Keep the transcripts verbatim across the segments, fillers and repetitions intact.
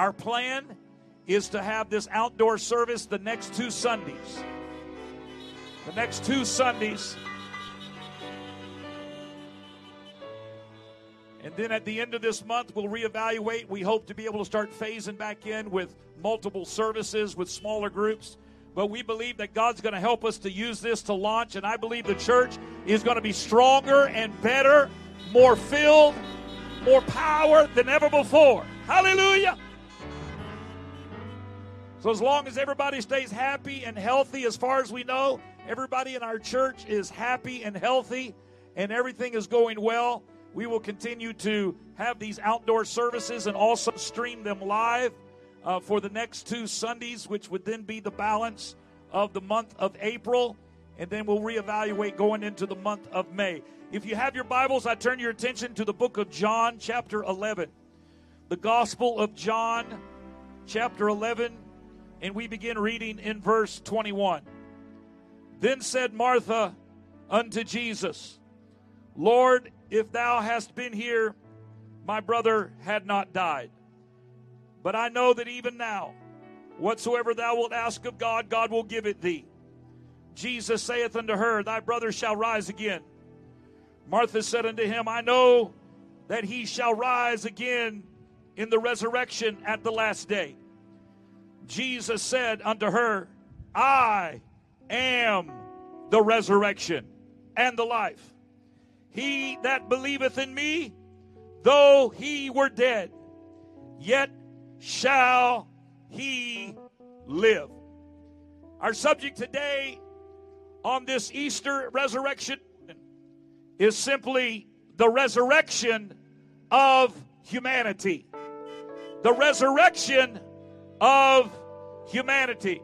Our plan is to have this outdoor service the next two Sundays. The next two Sundays. And then at the end of this month, we'll reevaluate. We hope to be able to start phasing back in with multiple services, with smaller groups. But we believe that God's going to help us to use this to launch. And I believe the church is going to be stronger and better, more filled, more power than ever before. Hallelujah. So as long as everybody stays happy and healthy, as far as we know, everybody in our church is happy and healthy and everything is going well. We will continue to have these outdoor services and also stream them live uh, for the next two Sundays, which would then be the balance of the month of April. And then we'll reevaluate going into the month of May. If you have your Bibles, I turn your attention to the book of John, chapter eleven. The Gospel of John, chapter eleven, and we begin reading in verse twenty-one. Then said Martha unto Jesus, Lord, if thou hast been here, my brother had not died. But I know that even now, whatsoever thou wilt ask of God, God will give it thee. Jesus saith unto her, Thy brother shall rise again. Martha said unto him, I know that he shall rise again in the resurrection at the last day. Jesus said unto her, I am the resurrection and the life. He that believeth in me, though he were dead, yet shall he live. Our subject today on this Easter resurrection is simply the resurrection of humanity. The resurrection of humanity.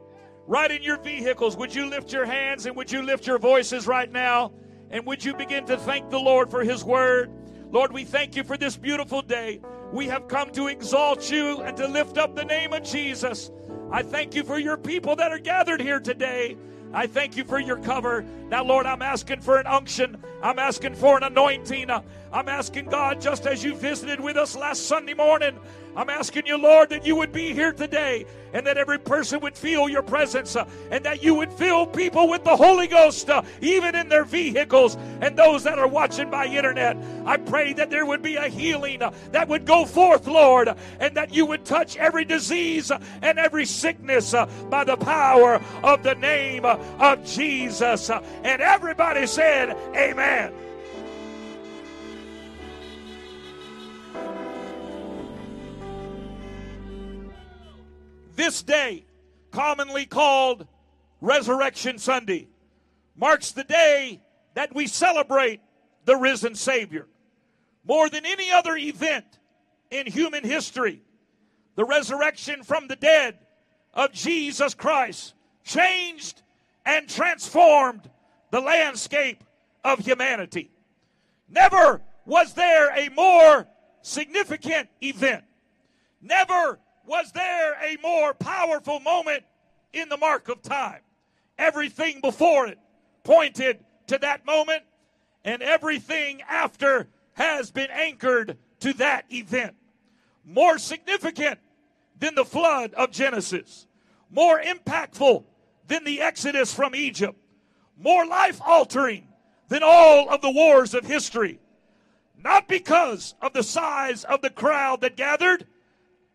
Right in your vehicles, would you lift your hands and would you lift your voices right now? And would you begin to thank the Lord for His Word? Lord, we thank You for this beautiful day. We have come to exalt You and to lift up the name of Jesus. I thank You for Your people that are gathered here today. I thank You for Your cover. Now, Lord, I'm asking for an unction. I'm asking for an anointing. I'm asking, God, just as You visited with us last Sunday morning, I'm asking You, Lord, that You would be here today and that every person would feel Your presence uh, and that You would fill people with the Holy Ghost, uh, even in their vehicles and those that are watching by internet. I pray that there would be a healing uh, that would go forth, Lord, and that You would touch every disease uh, and every sickness uh, by the power of the name uh, of Jesus. Uh, and everybody said, Amen. This day, commonly called Resurrection Sunday, marks the day that we celebrate the risen Savior. More than any other event in human history, the resurrection from the dead of Jesus Christ changed and transformed the landscape of humanity. Never was there a more significant event. Never was there a more powerful moment in the mark of time. Everything before it pointed to that moment, and everything after has been anchored to that event. More significant than the flood of Genesis, more impactful than the exodus from Egypt, more life-altering than all of the wars of history. Not because of the size of the crowd that gathered.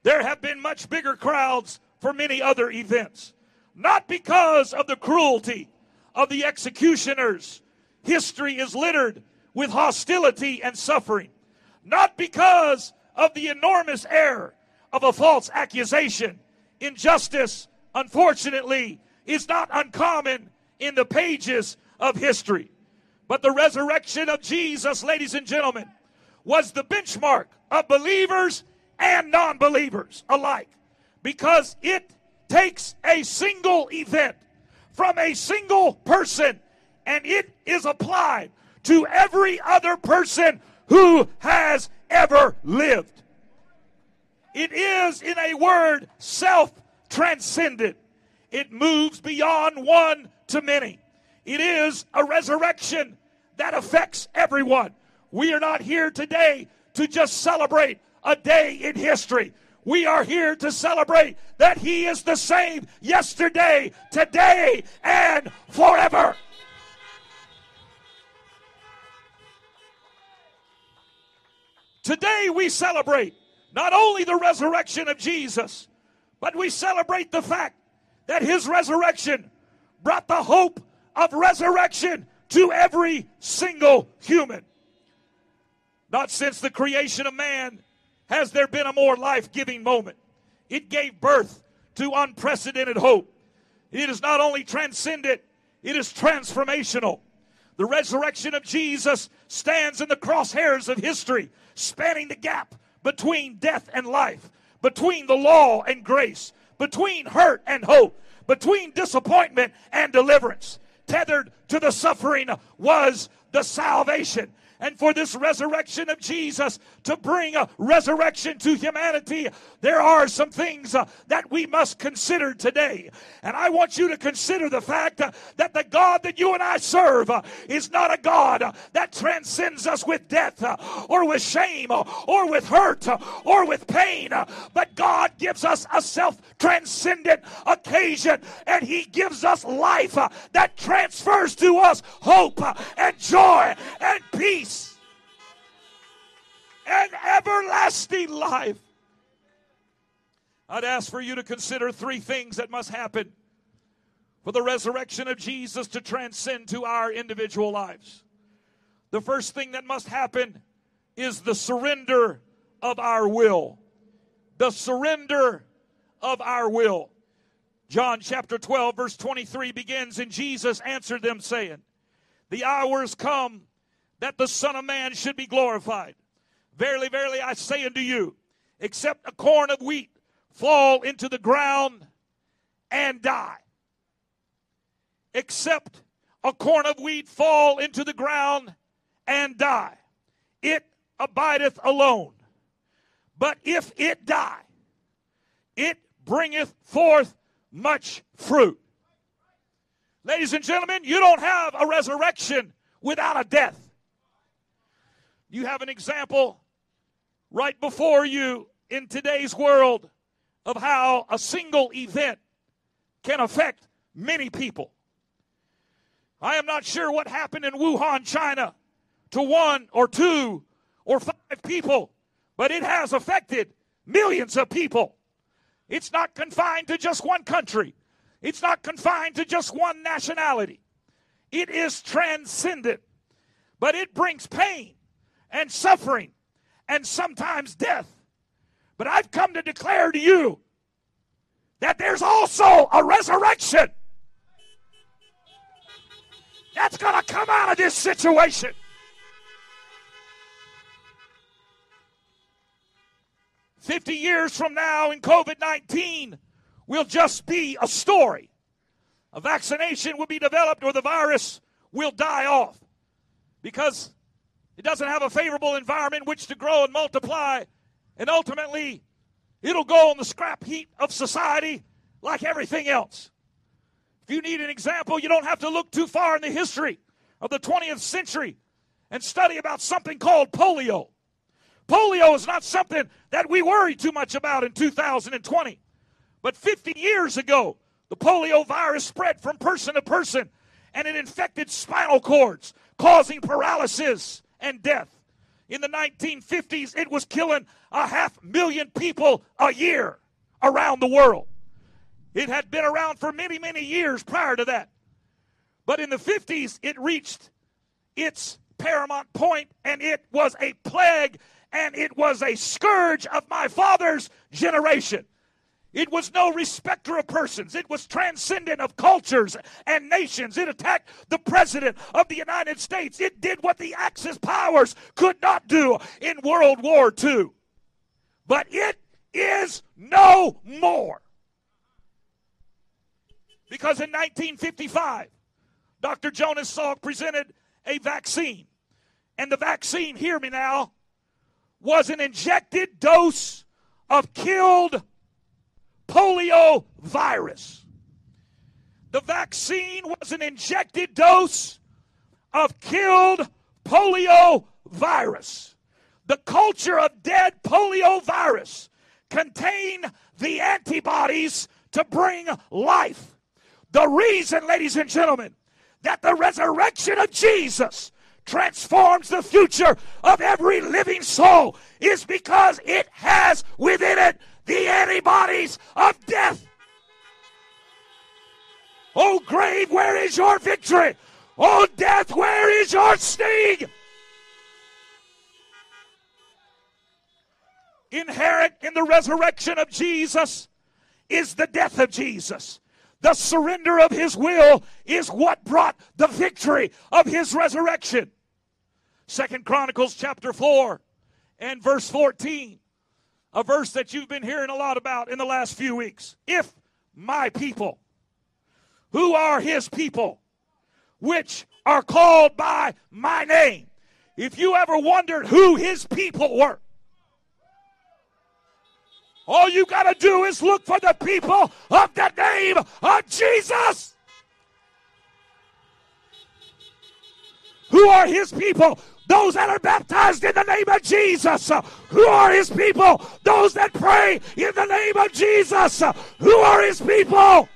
There have been much bigger crowds for many other events. Not because of the cruelty of the executioners. History is littered with hostility and suffering. Not because of the enormous error of a false accusation. Injustice, unfortunately, is not uncommon in the pages of history. But the resurrection of Jesus, ladies and gentlemen, was the benchmark of believers and non-believers alike, because it takes a single event from a single person and it is applied to every other person who has ever lived. It is, in a word, self-transcendent. It moves beyond one to many. It is a resurrection that affects everyone. We are not here today to just celebrate a day in history. We are here to celebrate that he is the same yesterday, today, and forever. Today we celebrate not only the resurrection of Jesus, but we celebrate the fact that his resurrection brought the hope of resurrection to every single human. Not since the creation of man has there been a more life-giving moment. It gave birth to unprecedented hope. It is not only transcendent, it is transformational. The resurrection of Jesus stands in the crosshairs of history, spanning the gap between death and life, between the law and grace, between hurt and hope, between disappointment and deliverance. Tethered to the suffering was the salvation. And for this resurrection of Jesus to bring a resurrection to humanity, there are some things uh, that we must consider today. And I want you to consider the fact uh, that the God that you and I serve uh, is not a God uh, that transcends us with death uh, or with shame uh, or with hurt uh, or with pain. Uh, but God gives us a self-transcendent occasion, and he gives us life uh, that transfers to us hope uh, and joy and peace. An everlasting life. I'd ask for you to consider three things that must happen for the resurrection of Jesus to transcend to our individual lives. The first thing that must happen is the surrender of our will. The surrender of our will. John chapter twelve verse twenty-three begins, and Jesus answered them saying, "The hour is come that the Son of Man should be glorified. Verily, verily, I say unto you, except a corn of wheat fall into the ground and die. Except a corn of wheat fall into the ground and die. It abideth alone. But if it die, it bringeth forth much fruit." Ladies and gentlemen, you don't have a resurrection without a death. You have an example right before you in today's world of how a single event can affect many people. I am not sure what happened in Wuhan, China, to one or two or five people, but it has affected millions of people. It's not confined to just one country. It's not confined to just one nationality. It is transcendent, but it brings pain and suffering, and sometimes death. But I've come to declare to you that there's also a resurrection that's going to come out of this situation. Fifty years from now in COVID nineteen will just be a story. A vaccination will be developed or the virus will die off because it doesn't have a favorable environment in which to grow and multiply. And ultimately, it'll go on the scrap heap of society like everything else. If you need an example, you don't have to look too far in the history of the twentieth century and study about something called polio. Polio is not something that we worry too much about in two thousand twenty. But fifty years ago, the polio virus spread from person to person, and it infected spinal cords, causing paralysis and death. In the nineteen fifties, it was killing a half million people a year around the world. It had been around for many, many years prior to that. But in the fifties, it reached its paramount point, and it was a plague, and it was a scourge of my father's generation. It was no respecter of persons. It was transcendent of cultures and nations. It attacked the President of the United States. It did what the Axis powers could not do in World War Two. But it is no more. Because in nineteen fifty-five, Doctor Jonas Salk presented a vaccine. And the vaccine, hear me now, was an injected dose of killed polio virus. The vaccine was an injected dose of killed polio virus. The culture of dead polio virus contain the antibodies to bring life. The reason, ladies and gentlemen, that the resurrection of Jesus transforms the future of every living soul is because it has within it the antibodies of death. Oh, grave, where is your victory? Oh, death, where is your sting? Inherent in the resurrection of Jesus is the death of Jesus. The surrender of his will is what brought the victory of his resurrection. Second Chronicles chapter four and verse fourteen, a verse that you've been hearing a lot about in the last few weeks. If my people, who are his people, which are called by my name. If you ever wondered who his people were, all you got to do is look for the people of the name of Jesus. Who are his people? Those that are baptized in the name of Jesus. Who are his people? Those that pray in the name of Jesus. Who are his people?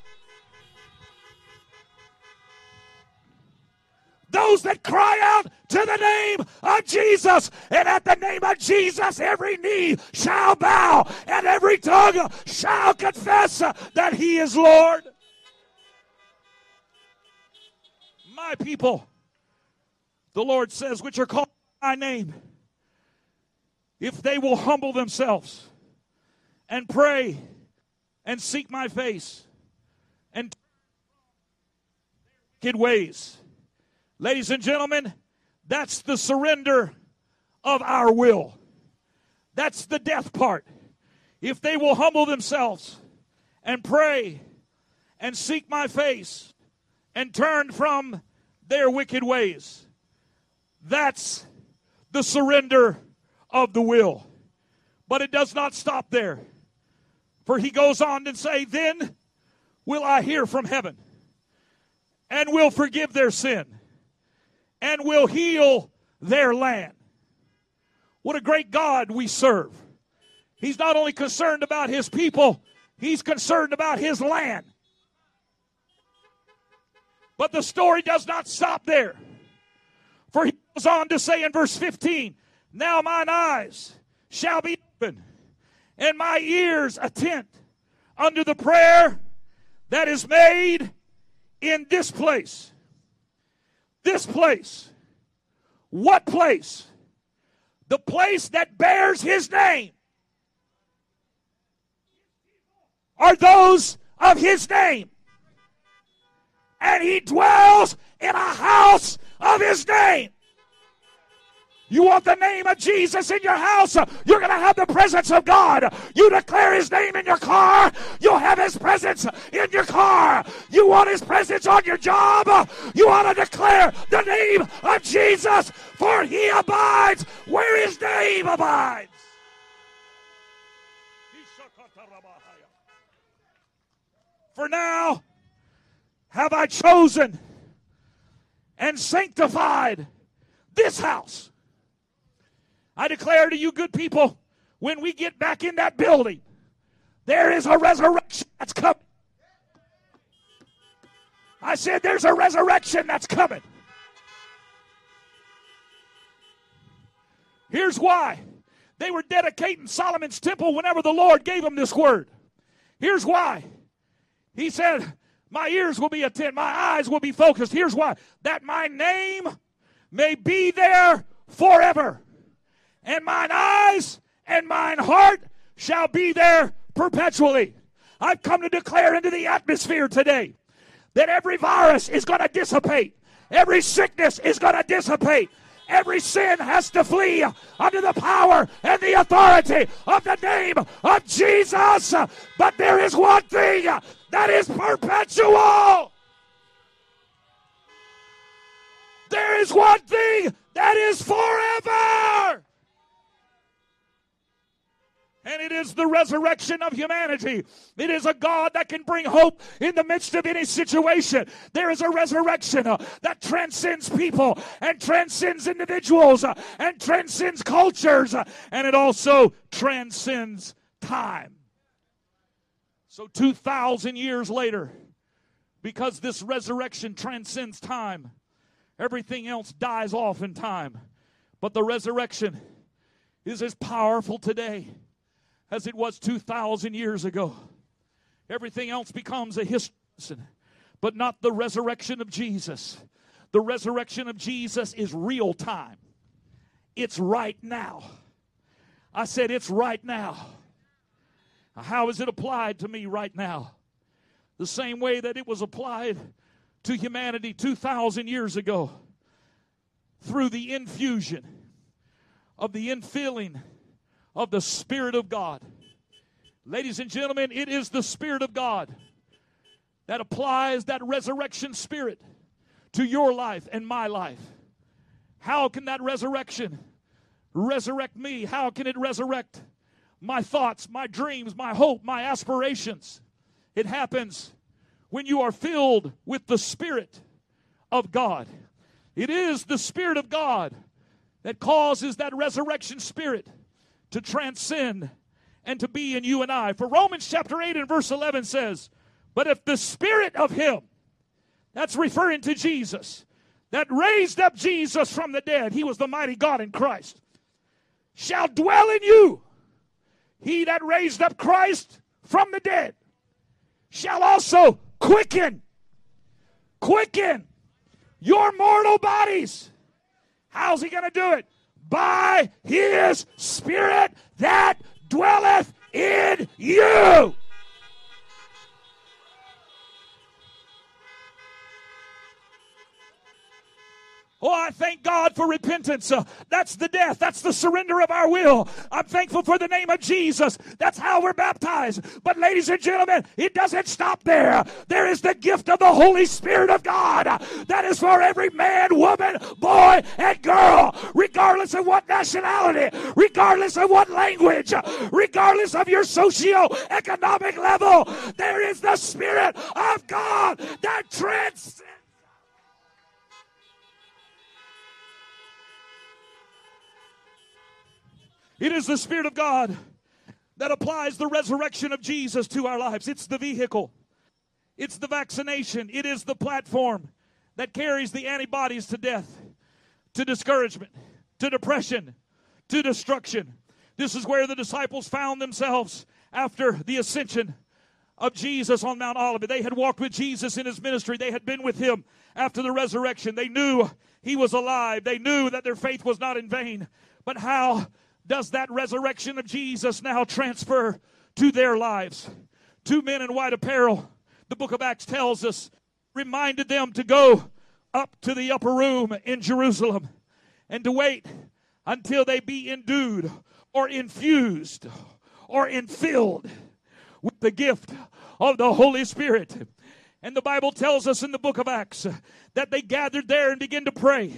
Those that cry out to the name of Jesus. And at the name of Jesus, every knee shall bow and every tongue shall confess that he is Lord. My people, the Lord says, which are called by my name, if they will humble themselves and pray and seek my face and wicked ways. Ladies and gentlemen, that's the surrender of our will. That's the death part. If they will humble themselves and pray and seek my face and turn from their wicked ways, that's the surrender of the will. But it does not stop there. For he goes on and say, then will I hear from heaven and will forgive their sin. And will heal their land. What a great God we serve. He's not only concerned about his people, he's concerned about his land. But the story does not stop there. For he goes on to say in verse fifteen, now mine eyes shall be open, and my ears attent unto the prayer that is made in this place. This place. What place? The place that bears his name are those of his name. And he dwells in a house of his name. You want the name of Jesus in your house, you're going to have the presence of God. You declare his name in your car, you'll have his presence in your car. You want his presence on your job, you ought to declare the name of Jesus, for he abides where his name abides. For now have I chosen and sanctified this house. I declare to you, good people, when we get back in that building, there is a resurrection that's coming. I said there's a resurrection that's coming. Here's why. They were dedicating Solomon's temple whenever the Lord gave them this word. Here's why. He said, my ears will be attentive, my eyes will be focused. Here's why. That my name may be there forever. And mine eyes and mine heart shall be there perpetually. I've come to declare into the atmosphere today that every virus is going to dissipate. Every sickness is going to dissipate. Every sin has to flee under the power and the authority of the name of Jesus. But there is one thing that is perpetual. There is one thing that is forever. And it is the resurrection of humanity. It is a God that can bring hope in the midst of any situation. There is a resurrection uh, that transcends people and transcends individuals uh, and transcends cultures. Uh, and it also transcends time. So two thousand years later, because this resurrection transcends time, everything else dies off in time. But the resurrection is as powerful today as it was two thousand years ago. Everything else becomes a history, but not the resurrection of Jesus. The resurrection of Jesus is real time. It's right now. I said it's right now. How is it applied to me right now? The same way that it was applied to humanity two thousand years ago through the infusion of the infilling of the Spirit of God. Ladies and gentlemen, it is the Spirit of God that applies that resurrection spirit to your life and my life. How can that resurrection resurrect me? How can it resurrect my thoughts, my dreams, my hope, my aspirations? It happens when you are filled with the Spirit of God. It is the Spirit of God that causes that resurrection spirit to transcend and to be in you and I. For Romans chapter eight and verse eleven says, but if the Spirit of Him, that's referring to Jesus, that raised up Jesus from the dead, He was the mighty God in Christ, shall dwell in you, He that raised up Christ from the dead shall also quicken, quicken your mortal bodies. How's He going to do it? By His Spirit that dwelleth in you. Oh, I thank God for repentance. Uh, that's the death. That's the surrender of our will. I'm thankful for the name of Jesus. That's how we're baptized. But ladies and gentlemen, it doesn't stop there. There is the gift of the Holy Spirit of God uh, that is for every man, woman, boy, and girl, regardless of what nationality, regardless of what language, regardless of your socioeconomic level. There is the Spirit of God that transcends. It is the Spirit of God that applies the resurrection of Jesus to our lives. It's the vehicle. It's the vaccination. It is the platform that carries the antibodies to death, to discouragement, to depression, to destruction. This is where the disciples found themselves after the ascension of Jesus on Mount Olivet. They had walked with Jesus in His ministry. They had been with Him after the resurrection. They knew He was alive. They knew that their faith was not in vain. But how does that resurrection of Jesus now transfer to their lives? Two men in white apparel, the book of Acts tells us, reminded them to go up to the upper room in Jerusalem and to wait until they be endued or infused or infilled with the gift of the Holy Spirit. And the Bible tells us in the book of Acts that they gathered there and began to pray.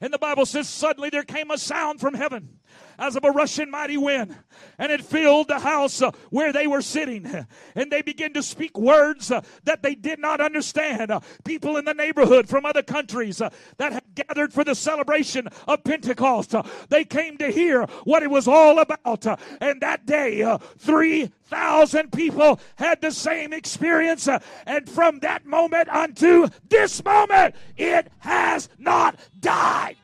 And the Bible says, suddenly there came a sound from heaven as of a rushing mighty wind, and it filled the house where they were sitting. And they began to speak words that they did not understand. People in the neighborhood from other countries that had gathered for the celebration of Pentecost, they came to hear what it was all about. And that day, three thousand people had the same experience. And from that moment unto this moment, it has not died.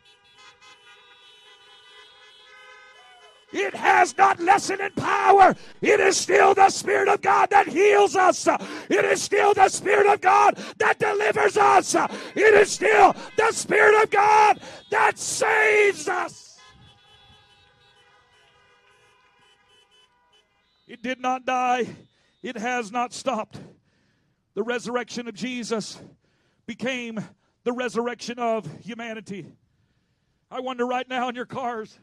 It has not lessened in power. It is still the Spirit of God that heals us. It is still the Spirit of God that delivers us. It is still the Spirit of God that saves us. It did not die. It has not stopped. The resurrection of Jesus became the resurrection of humanity. I wonder right now in your cars,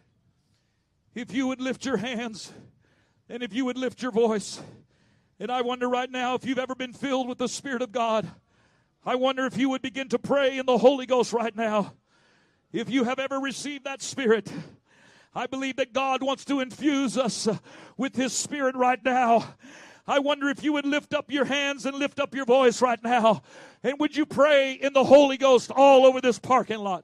if you would lift your hands and if you would lift your voice. And I wonder right now if you've ever been filled with the Spirit of God. I wonder if you would begin to pray in the Holy Ghost right now. If you have ever received that Spirit, I believe that God wants to infuse us with His Spirit right now. I wonder if you would lift up your hands and lift up your voice right now. And would you pray in the Holy Ghost all over this parking lot?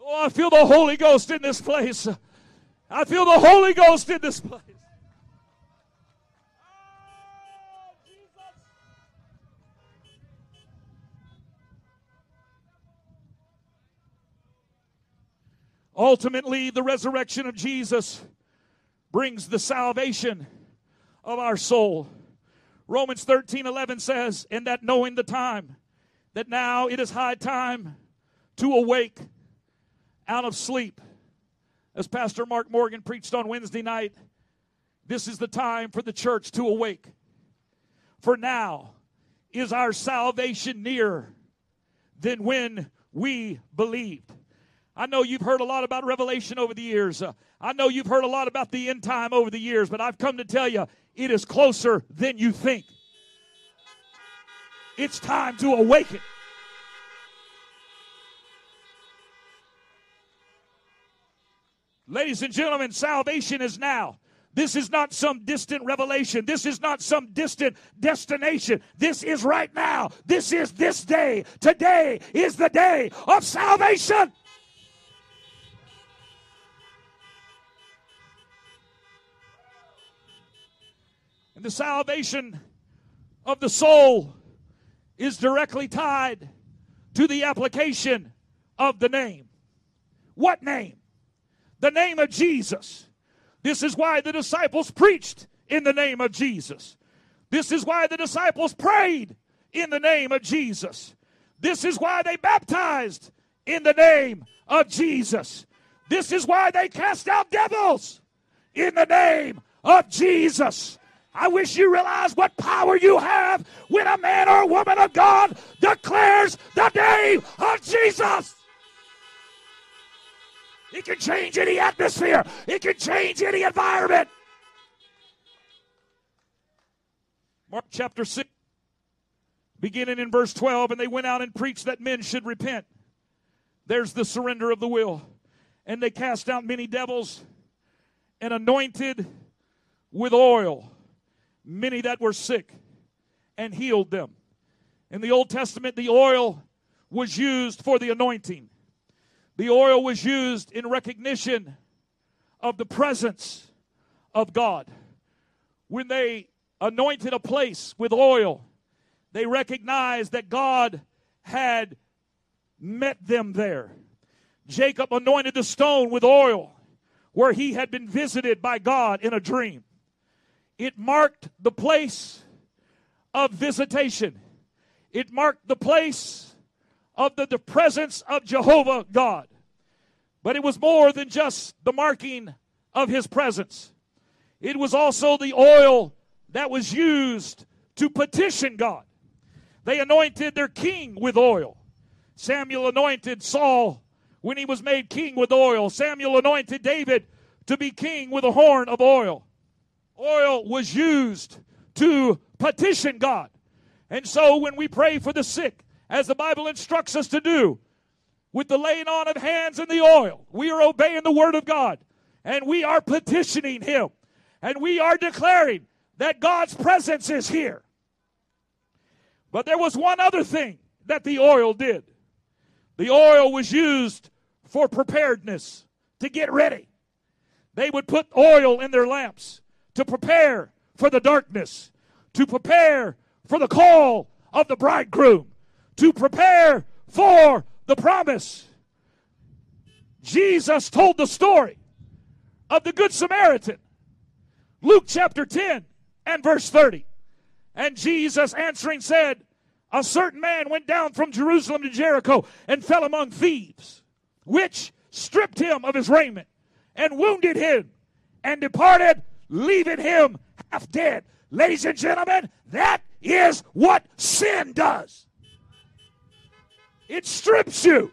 Oh, I feel the Holy Ghost in this place. I feel the Holy Ghost in this place. Ultimately, the resurrection of Jesus brings the salvation of our soul. Romans thirteen eleven says, "And that knowing the time, that now it is high time to awake out of sleep." As Pastor Mark Morgan preached on Wednesday night, this is the time for the church to awake. For now is our salvation nearer than when we believed. I know you've heard a lot about Revelation over the years. Uh, I know you've heard a lot about the end time over the years, but I've come to tell you, it is closer than you think. It's time to awaken. Ladies and gentlemen, salvation is now. This is not some distant revelation. This is not some distant destination. This is right now. This is this day. Today is the day of salvation. And the salvation of the soul is directly tied to the application of the name. What name? The name of Jesus. This is why the disciples preached in the name of Jesus. This is why the disciples prayed in the name of Jesus. This is why they baptized in the name of Jesus. This is why they cast out devils in the name of Jesus. I wish you realized what power you have when a man or woman of God declares the name of Jesus. It can change any atmosphere. It can change any environment. Mark chapter six, beginning in verse twelve, "And they went out and preached that men should repent." There's the surrender of the will. "And they cast out many devils and anointed with oil many that were sick and healed them." In the Old Testament, the oil was used for the anointing. The oil was used in recognition of the presence of God. When they anointed a place with oil, they recognized that God had met them there. Jacob anointed the stone with oil where he had been visited by God in a dream. It marked the place of visitation. It marked the place of the, the presence of Jehovah God. But it was more than just the marking of his presence. It was also the oil that was used to petition God. They anointed their king with oil. Samuel anointed Saul when he was made king with oil. Samuel anointed David to be king with a horn of oil. Oil was used to petition God. And so when we pray for the sick, as the Bible instructs us to do, with the laying on of hands and the oil, we are obeying the word of God, and we are petitioning him, and we are declaring that God's presence is here. But there was one other thing that the oil did. The oil was used for preparedness, to get ready. They would put oil in their lamps to prepare for the darkness, to prepare for the call of the bridegroom, to prepare for the promise. Jesus told the story of the Good Samaritan. Luke chapter ten and verse thirty. "And Jesus answering said, a certain man went down from Jerusalem to Jericho and fell among thieves, which stripped him of his raiment and wounded him and departed, leaving him half dead." Ladies and gentlemen, that is what sin does. It strips you.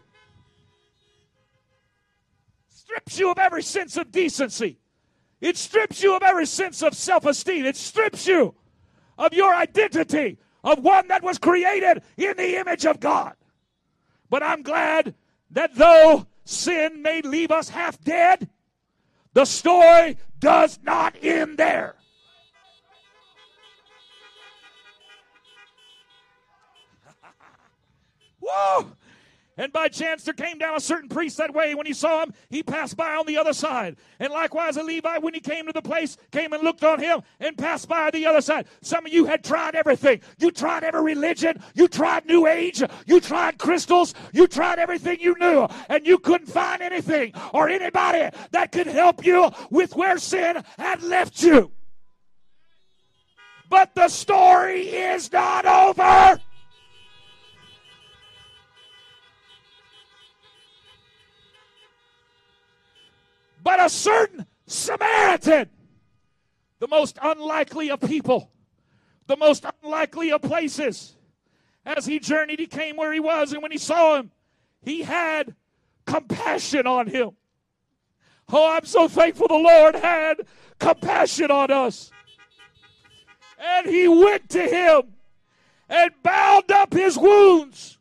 strips you of every sense of decency. It strips you of every sense of self-esteem. It strips you of your identity of one that was created in the image of God. But I'm glad that though sin may leave us half dead, the story does not end there. Woo! And by chance there came down a certain priest that way. When he saw him, he passed by on the other side. And likewise a Levite, when he came to the place, came and looked on him and passed by on the other side. Some of you had tried everything. You tried every religion. You tried New Age. You tried crystals. You tried everything you knew. And you couldn't find anything or anybody that could help you with where sin had left you. But the story is not over. But a certain Samaritan, the most unlikely of people, the most unlikely of places, as he journeyed, he came where he was, and when he saw him, he had compassion on him. Oh, I'm so thankful the Lord had compassion on us. And he went to him and bound up his wounds,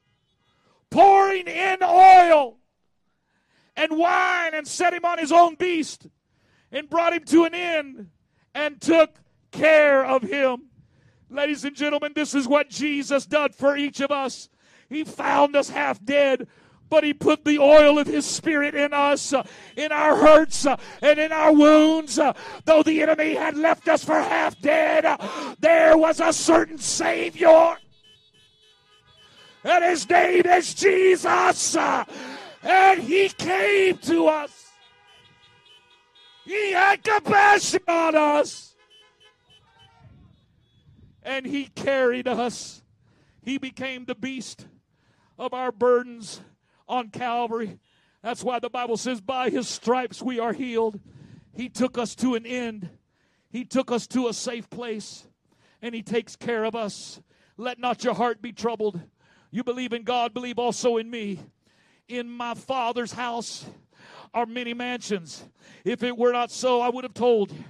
pouring in oil and wine, and set him on his own beast, and brought him to an inn, and took care of him. Ladies and gentlemen, this is what Jesus did for each of us. He found us half dead, but he put the oil of his spirit in us, in our hurts, and in our wounds. Though the enemy had left us for half dead, there was a certain Savior, and his name is Jesus. And he came to us. He had compassion on us. And he carried us. He became the beast of our burdens on Calvary. That's why the Bible says, by his stripes we are healed. He took us to an end. He took us to a safe place. And he takes care of us. Let not your heart be troubled. You believe in God, believe also in me. In my Father's house are many mansions. If it were not so, I would have told you.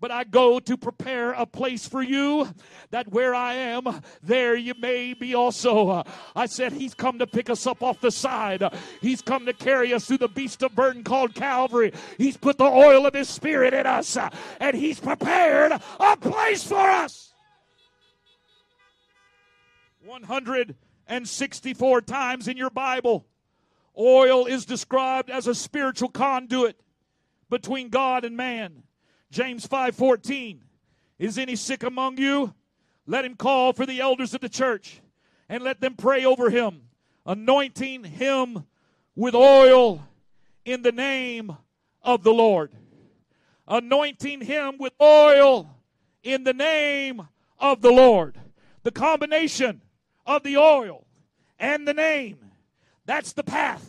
But I go to prepare a place for you, that where I am, there you may be also. I said he's come to pick us up off the side. He's come to carry us through the beast of burden called Calvary. He's put the oil of his spirit in us, and he's prepared a place for us. one hundred sixty-four times in your Bible, oil is described as a spiritual conduit between God and man. James five fourteen, is any sick among you? Let him call for the elders of the church and let them pray over him, anointing him with oil in the name of the Lord. Anointing him with oil in the name of the Lord. The combination of the oil and the name, that's the path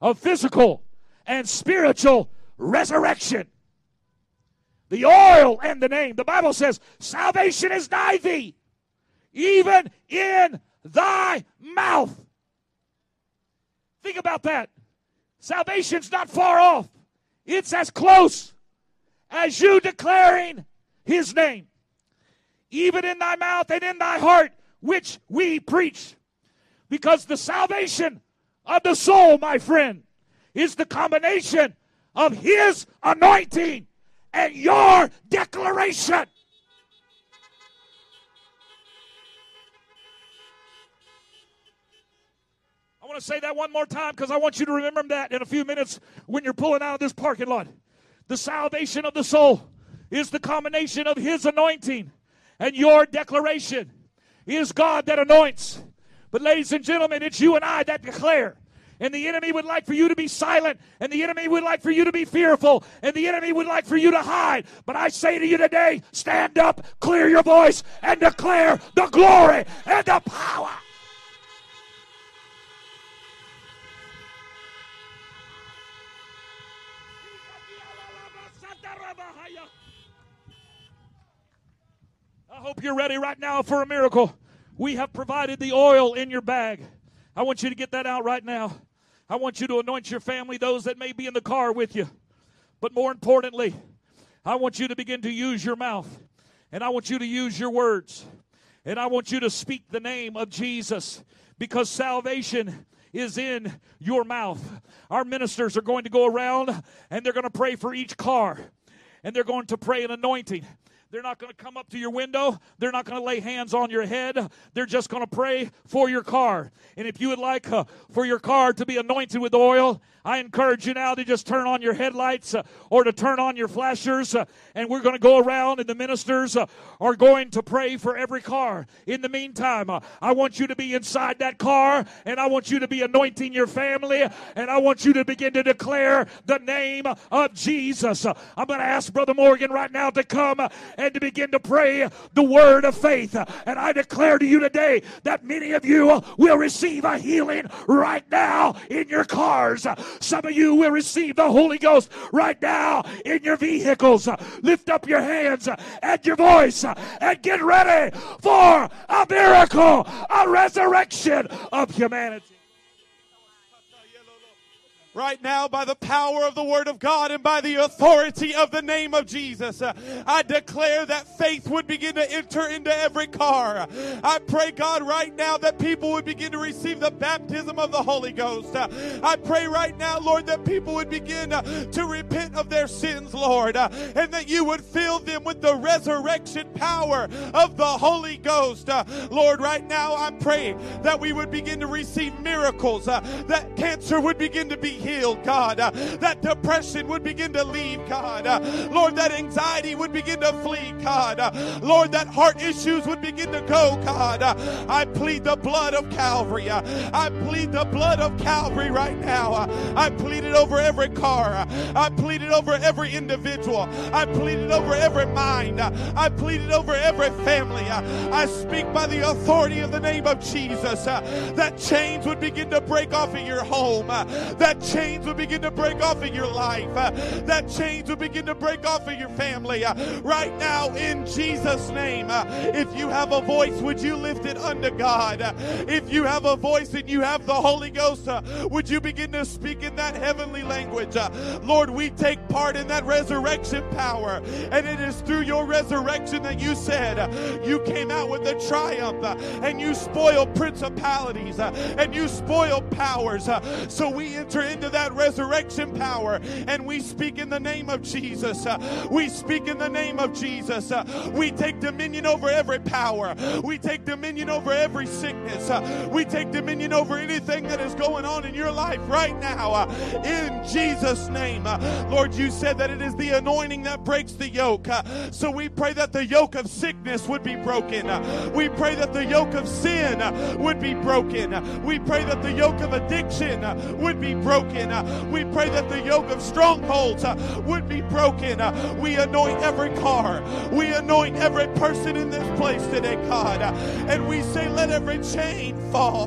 of physical and spiritual resurrection. The oil and the name. The Bible says, salvation is nigh thee, even in thy mouth. Think about that. Salvation's not far off. It's as close as you declaring his name. Even in thy mouth and in thy heart, which we preach. Because the salvation of the soul, my friend, is the combination of his anointing and your declaration. I want to say that one more time because I want you to remember that in a few minutes when you're pulling out of this parking lot. The salvation of the soul is the combination of his anointing and your declaration. It is God that anoints. But ladies and gentlemen, it's you and I that declare. And the enemy would like for you to be silent. And the enemy would like for you to be fearful. And the enemy would like for you to hide. But I say to you today, stand up, clear your voice, and declare the glory and the power. I hope you're ready right now for a miracle. We have provided the oil in your bag. I want you to get that out right now. I want you to anoint your family, those that may be in the car with you. But more importantly, I want you to begin to use your mouth, and I want you to use your words, and I want you to speak the name of Jesus, because salvation is in your mouth. Our ministers are going to go around, and they're going to pray for each car, and they're going to pray an anointing. They're not going to come up to your window. They're not going to lay hands on your head. They're just going to pray for your car. And if you would like uh, for your car to be anointed with oil, I encourage you now to just turn on your headlights uh, or to turn on your flashers. Uh, and we're going to go around, and the ministers uh, are going to pray for every car. In the meantime, uh, I want you to be inside that car, and I want you to be anointing your family, and I want you to begin to declare the name of Jesus. Uh, I'm going to ask Brother Morgan right now to come uh, and to begin to pray the word of faith. And I declare to you today that many of you will receive a healing right now in your cars. Some of you will receive the Holy Ghost right now in your vehicles. Lift up your hands and your voice and get ready for a miracle, a resurrection of humanity. Right now, by the power of the Word of God and by the authority of the name of Jesus, uh, I declare that faith would begin to enter into every car. I pray, God, right now that people would begin to receive the baptism of the Holy Ghost. Uh, I pray right now, Lord, that people would begin uh, to repent of their sins, Lord, uh, and that you would fill them with the resurrection power of the Holy Ghost. Uh, Lord, right now, I pray that we would begin to receive miracles, uh, that cancer would begin to be healed. Healed, God, uh, that depression would begin to leave, God, uh, Lord, that anxiety would begin to flee, God, uh, Lord, that heart issues would begin to go, God. uh, I plead the blood of Calvary. uh, I plead the blood of Calvary right now. uh, I plead it over every car. uh, I plead it over every individual. I plead it over every mind. uh, I plead it over every family. uh, I speak by the authority of the name of Jesus, uh, that chains would begin to break off of your home, uh, that chains will begin to break off of your life. Uh, that chains will begin to break off of your family. Uh, right now, in Jesus' name, uh, if you have a voice, would you lift it unto God? Uh, if you have a voice and you have the Holy Ghost, uh, would you begin to speak in that heavenly language? Uh, Lord, we take part in that resurrection power, and it is through your resurrection that you said uh, you came out with a triumph, uh, and you spoiled principalities, uh, and you spoiled powers. Uh, so we enter into that resurrection power, and we speak in the name of Jesus. Uh, we speak in the name of Jesus. Uh, we take dominion over every power. We take dominion over every sickness. Uh, we take dominion over anything that is going on in your life right now, uh, in Jesus' name. Uh, Lord, you said that it is the anointing that breaks the yoke. Uh, so we pray that the yoke of sickness would be broken. Uh, we pray that the yoke of sin uh, would be broken. Uh, we pray that the yoke of addiction uh, would be broken. Uh, we pray that the yoke of strongholds uh, would be broken. Uh, we anoint every car. We anoint every person in this place today, God. Uh, and we say, let every chain fall.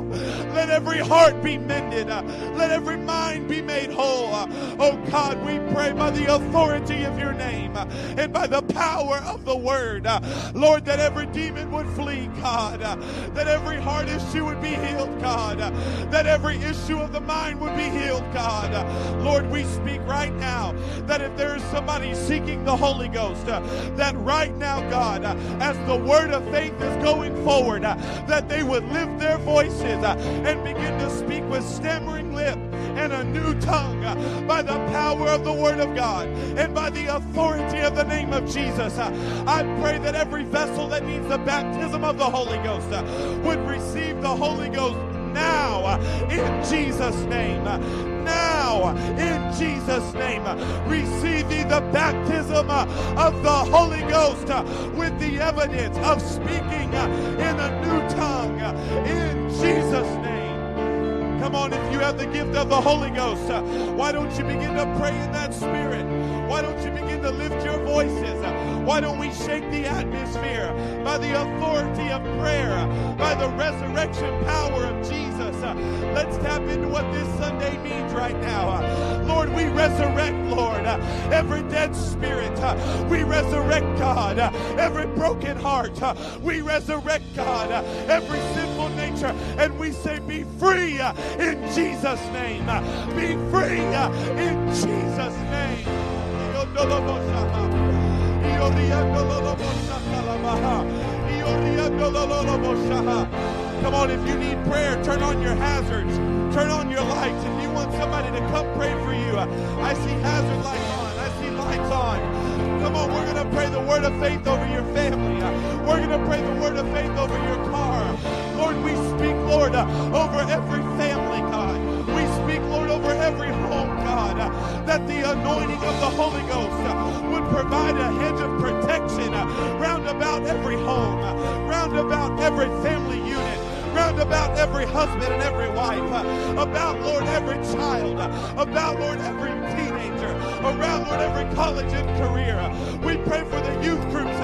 Let every heart be mended. Uh, let every mind be made whole. Uh, oh, God, we pray by the authority of your name uh, and by the power of the word, uh, Lord, that every demon would flee, God. Uh, that every heart issue would be healed, God. Uh, that every issue of the mind would be healed, God. God. Uh, Lord, we speak right now that if there is somebody seeking the Holy Ghost, uh, that right now, God, uh, as the word of faith is going forward, uh, that they would lift their voices uh, and begin to speak with stammering lips and a new tongue, uh, by the power of the word of God and by the authority of the name of Jesus. Uh, I pray that every vessel that needs the baptism of the Holy Ghost uh, would receive the Holy Ghost now, uh, in Jesus' name. Uh, Now, in Jesus' name, receive ye the baptism of the Holy Ghost with the evidence of speaking in a new tongue, in Jesus' name. Come on, if you have the gift of the Holy Ghost, why don't you begin to pray in that spirit? Why don't you begin to lift your voices? Why don't we shake the atmosphere by the authority of prayer, by the resurrection power of Jesus? Let's tap into what this Sunday means right now. Lord, we resurrect, Lord, every dead spirit. We resurrect, God, every broken heart. We resurrect, God, every sinful nature. And we say, be free in Jesus' name. Be free in Jesus' name. Come on, if you need prayer, turn on your hazards. Turn on your lights. If you want somebody to come pray for you, I see hazard lights on. I see lights on. Come on, we're going to pray the word of faith over your family. We're going to pray the word of faith over your car. Lord, we speak, Lord, over every family, God. We speak, Lord, over every home, God, that the anointing of the Holy Ghost would provide a hedge of protection round about every home, round about every family unit, round about every husband and every wife, about, Lord, every child, about, Lord, every teenager, around, Lord, every college and career. We pray for the youth groups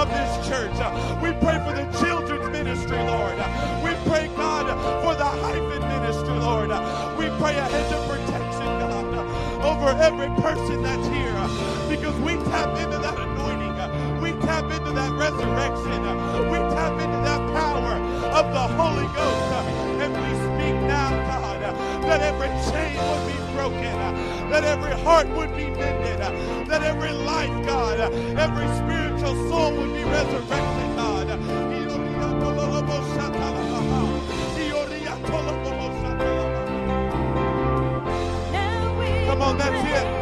of this church. We pray for the children's ministry, Lord. We pray, God, for the hyphen ministry, Lord. We pray a hedge of protection, God, over every person that's here, because we tap into that anointing. We tap into that resurrection. We tap into that power of the Holy Ghost. And we speak now, God, that every chain would be broken, that every heart would be mended, that every life, God, every spiritual soul would be resurrected, God. Come on, that's it.